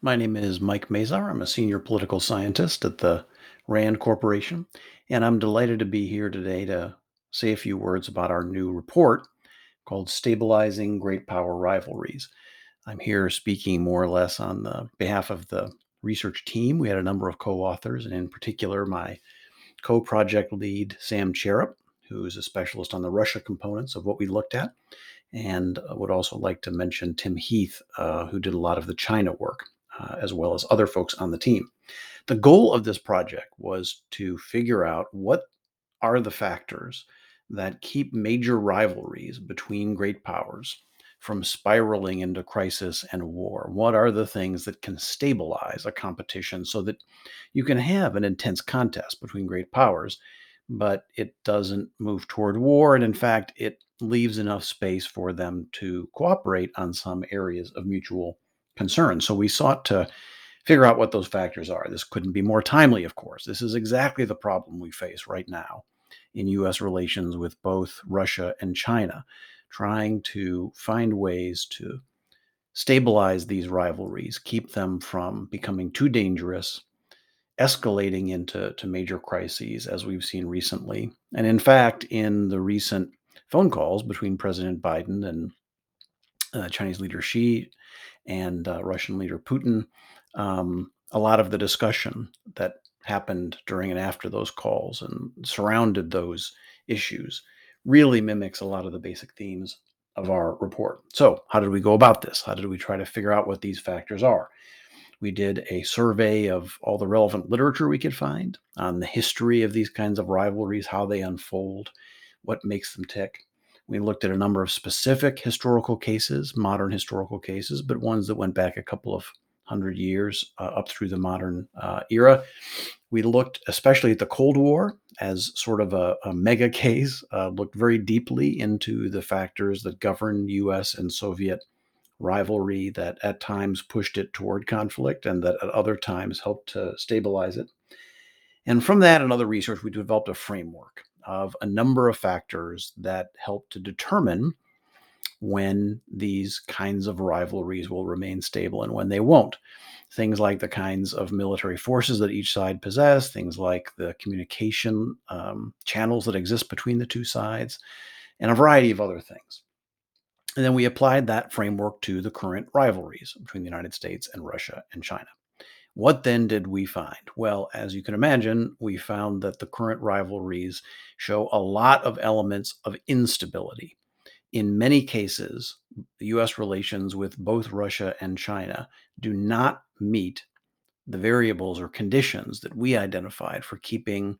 My name is Mike Mazarr. I'm a senior political scientist at the RAND Corporation, and I'm delighted to be here today to say a few words about our new report called Stabilizing Great Power Rivalries. I'm here speaking more or less on the behalf of the research team. We had a number of co-authors, and in particular, my co-project lead, Sam Cherup, who's a specialist on the Russia components of what we looked at. And I would also like to mention Tim Heath, who did a lot of the China work, as well as other folks on the team. The goal of this project was to figure out what are the factors that keep major rivalries between great powers from spiraling into crisis and war. What are the things that can stabilize a competition so that you can have an intense contest between great powers, but it doesn't move toward war, and in fact, it leaves enough space for them to cooperate on some areas of mutual concern. So we sought to figure out what those factors are. This couldn't be more timely, of course. This is exactly the problem we face right now in U.S. relations with both Russia and China, trying to find ways to stabilize these rivalries, keep them from becoming too dangerous, escalating into major crises, as we've seen recently. And in fact, in the recent phone calls between President Biden and Chinese leader Xi and Russian leader Putin, a lot of the discussion that happened during and after those calls and surrounded those issues really mimics a lot of the basic themes of our report. So how did we go about this? How did we try to figure out what these factors are? We did a survey of all the relevant literature we could find on the history of these kinds of rivalries, how they unfold, what makes them tick. We looked at a number of specific historical cases, modern historical cases, but ones that went back a couple of hundred years up through the modern era. We looked especially at the Cold War as sort of a mega case, looked very deeply into the factors that govern U.S. and Soviet rivalry that at times pushed it toward conflict and that at other times helped to stabilize it. And from that and other research, we developed a framework of a number of factors that help to determine when these kinds of rivalries will remain stable and when they won't. Things like the kinds of military forces that each side possess, things like the communication channels that exist between the two sides, and a variety of other things. And then we applied that framework to the current rivalries between the United States and Russia and China. What then did we find? Well, as you can imagine, we found that the current rivalries show a lot of elements of instability. In many cases, the U.S. relations with both Russia and China do not meet the variables or conditions that we identified for keeping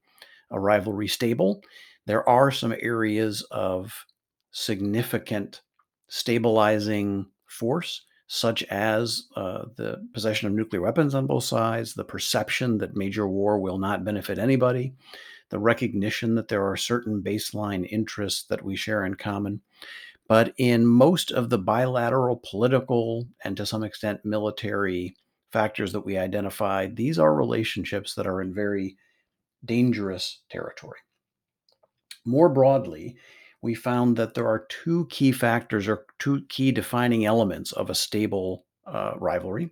a rivalry stable. There are some areas of significant stabilizing force, such as the possession of nuclear weapons on both sides, the perception that major war will not benefit anybody, the recognition that there are certain baseline interests that we share in common. But in most of the bilateral political and to some extent military factors that we identified, these are relationships that are in very dangerous territory. More broadly, we found that there are two key factors or two key defining elements of a stable rivalry,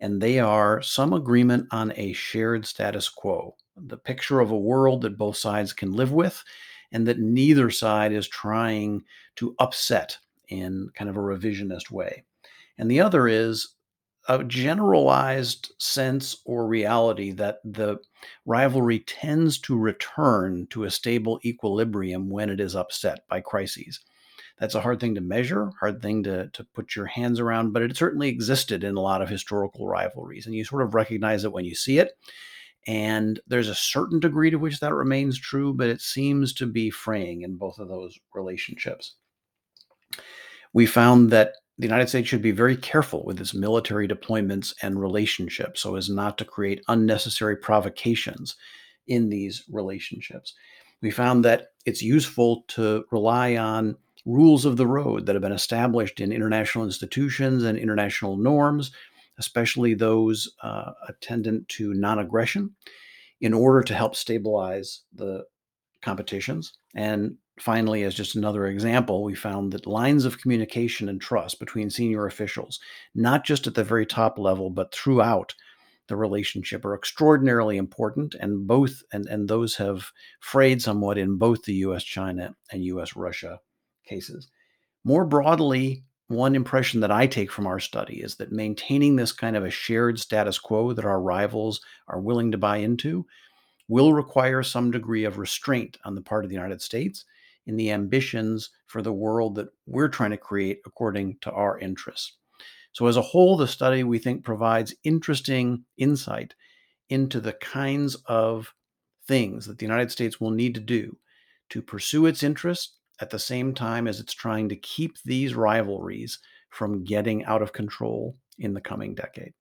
and they are some agreement on a shared status quo, the picture of a world that both sides can live with and that neither side is trying to upset in kind of a revisionist way. And the other is a generalized sense or reality that the rivalry tends to return to a stable equilibrium when it is upset by crises. That's a hard thing to measure, hard thing to put your hands around, but it certainly existed in a lot of historical rivalries. And you sort of recognize it when you see it. And there's a certain degree to which that remains true, but it seems to be fraying in both of those relationships. We found that the United States should be very careful with its military deployments and relationships so as not to create unnecessary provocations in these relationships. We found that it's useful to rely on rules of the road that have been established in international institutions and international norms, especially those attendant to non-aggression, in order to help stabilize the competitions. And Finally, as just another example, we found that lines of communication and trust between senior officials, not just at the very top level, but throughout the relationship, are extraordinarily important, and both and those have frayed somewhat in both the U.S.-China and U.S.-Russia cases. More broadly, one impression that I take from our study is that maintaining this kind of a shared status quo that our rivals are willing to buy into will require some degree of restraint on the part of the United States in the ambitions for the world that we're trying to create according to our interests. So as a whole, the study, we think, provides interesting insight into the kinds of things that the United States will need to do to pursue its interests at the same time as it's trying to keep these rivalries from getting out of control in the coming decade.